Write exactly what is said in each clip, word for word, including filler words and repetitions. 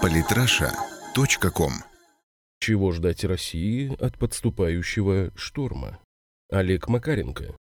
Политраша точка ком. Чего ждать России от подступающего шторма? Олег Макаренко.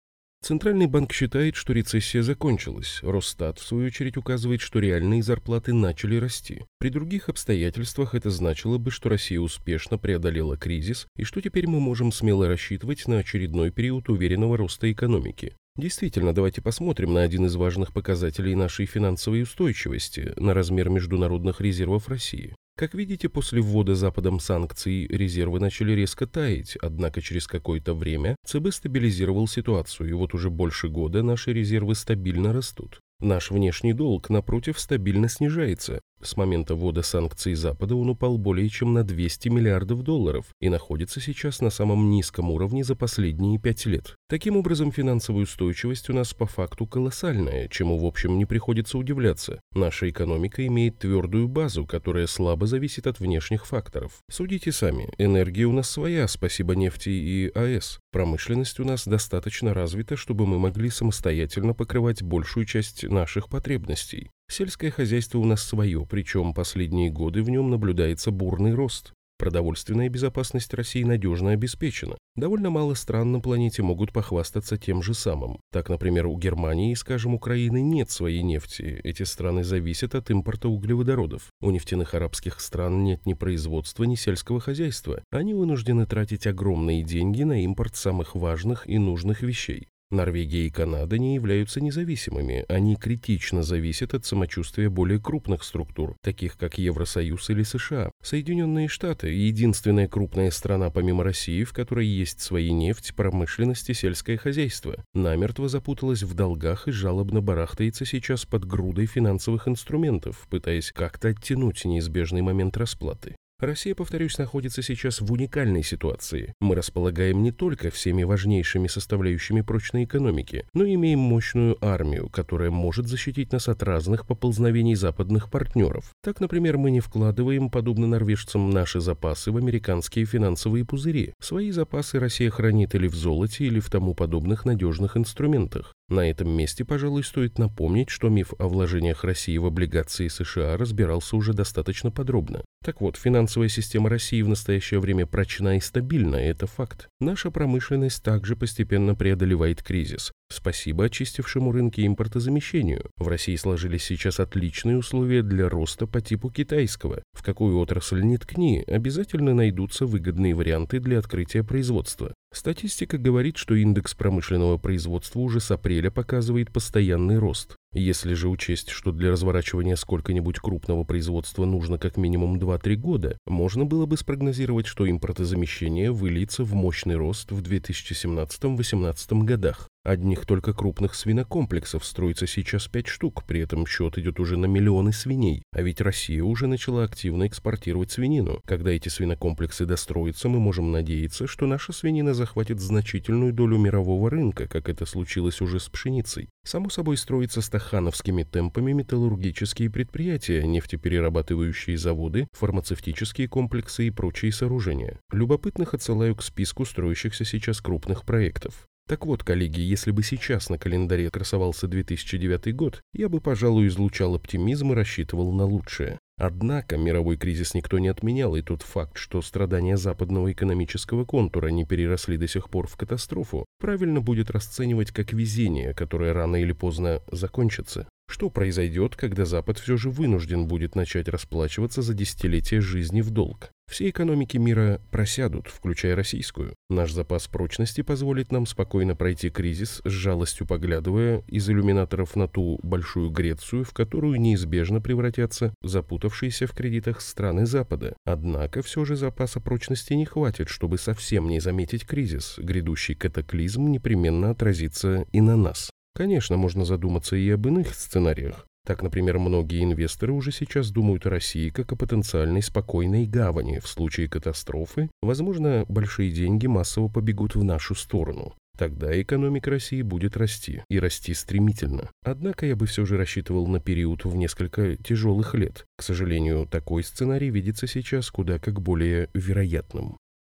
Центральный банк считает, что рецессия закончилась. Росстат, в свою очередь, указывает, что реальные зарплаты начали расти. При других обстоятельствах это значило бы, что Россия успешно преодолела кризис и что теперь мы можем смело рассчитывать на очередной период уверенного роста экономики. Действительно, давайте посмотрим на один из важных показателей нашей финансовой устойчивости, на размер международных резервов России. Как видите, после ввода Западом санкций резервы начали резко таять, однако через какое-то время ЦБ стабилизировал ситуацию, и вот уже больше года наши резервы стабильно растут. Наш внешний долг, напротив, стабильно снижается. С момента ввода санкций Запада он упал более чем на двести миллиардов долларов и находится сейчас на самом низком уровне за последние пять лет. Таким образом, финансовая устойчивость у нас по факту колоссальная, чему в общем не приходится удивляться. Наша экономика имеет твердую базу, которая слабо зависит от внешних факторов. Судите сами, энергия у нас своя, спасибо нефти и АЭС. Промышленность у нас достаточно развита, чтобы мы могли самостоятельно покрывать большую часть наших потребностей. Сельское хозяйство у нас свое, причем последние годы в нем наблюдается бурный рост. Продовольственная безопасность России надежно обеспечена. Довольно мало стран на планете могут похвастаться тем же самым. Так, например, у Германии и, скажем, Украины нет своей нефти. Эти страны зависят от импорта углеводородов. У нефтяных арабских стран нет ни производства, ни сельского хозяйства. Они вынуждены тратить огромные деньги на импорт самых важных и нужных вещей. Норвегия и Канада не являются независимыми, они критично зависят от самочувствия более крупных структур, таких как Евросоюз или США. Соединенные Штаты – единственная крупная страна помимо России, в которой есть свои нефть, промышленность и сельское хозяйство. Намертво запуталась в долгах и жалобно барахтается сейчас под грудой финансовых инструментов, пытаясь как-то оттянуть неизбежный момент расплаты. Россия, повторюсь, находится сейчас в уникальной ситуации. Мы располагаем не только всеми важнейшими составляющими прочной экономики, но и имеем мощную армию, которая может защитить нас от разных поползновений западных партнеров. Так, например, мы не вкладываем, подобно норвежцам, наши запасы в американские финансовые пузыри. Свои запасы Россия хранит или в золоте, или в тому подобных надежных инструментах. На этом месте, пожалуй, стоит напомнить, что миф о вложениях России в облигации США разбирался уже достаточно подробно. Так вот, финансовая система России в настоящее время прочна и стабильна, и это факт. Наша промышленность также постепенно преодолевает кризис. Спасибо очистившему рынки импортозамещению. В России сложились сейчас отличные условия для роста по типу китайского. В какую отрасль ни ткни, обязательно найдутся выгодные варианты для открытия производства. Статистика говорит, что индекс промышленного производства уже с апреля показывает постоянный рост. Если же учесть, что для разворачивания сколько-нибудь крупного производства нужно как минимум два-три года, можно было бы спрогнозировать, что импортозамещение выльется в мощный рост в две тысячи семнадцатом-две тысячи восемнадцатом годах. Одних только крупных свинокомплексов строится сейчас пять штук, при этом счет идет уже на миллионы свиней. А ведь Россия уже начала активно экспортировать свинину. Когда эти свинокомплексы достроятся, мы можем надеяться, что наша свинина захватит значительную долю мирового рынка, как это случилось уже с пшеницей. Само собой, строится стахановскими темпами металлургические предприятия, нефтеперерабатывающие заводы, фармацевтические комплексы и прочие сооружения. Любопытных отсылаю к списку строящихся сейчас крупных проектов. Так вот, коллеги, если бы сейчас на календаре красовался две тысячи девятый год, я бы, пожалуй, излучал оптимизм и рассчитывал на лучшее. Однако мировой кризис никто не отменял, и тот факт, что страдания западного экономического контура не переросли до сих пор в катастрофу, правильно будет расценивать как везение, которое рано или поздно закончится. Что произойдет, когда Запад все же вынужден будет начать расплачиваться за десятилетия жизни в долг? Все экономики мира просядут, включая российскую. Наш запас прочности позволит нам спокойно пройти кризис, с жалостью поглядывая из иллюминаторов на ту большую Грецию, в которую неизбежно превратятся запутавшиеся в кредитах страны Запада. Однако все же запаса прочности не хватит, чтобы совсем не заметить кризис. Грядущий катаклизм непременно отразится и на нас. Конечно, можно задуматься и об иных сценариях. Так, например, многие инвесторы уже сейчас думают о России как о потенциальной спокойной гавани. В случае катастрофы, возможно, большие деньги массово побегут в нашу сторону. Тогда экономика России будет расти, и расти стремительно. Однако я бы все же рассчитывал на период в несколько тяжелых лет. К сожалению, такой сценарий видится сейчас куда как более вероятным.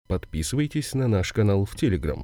Подписывайтесь на наш канал в Telegram.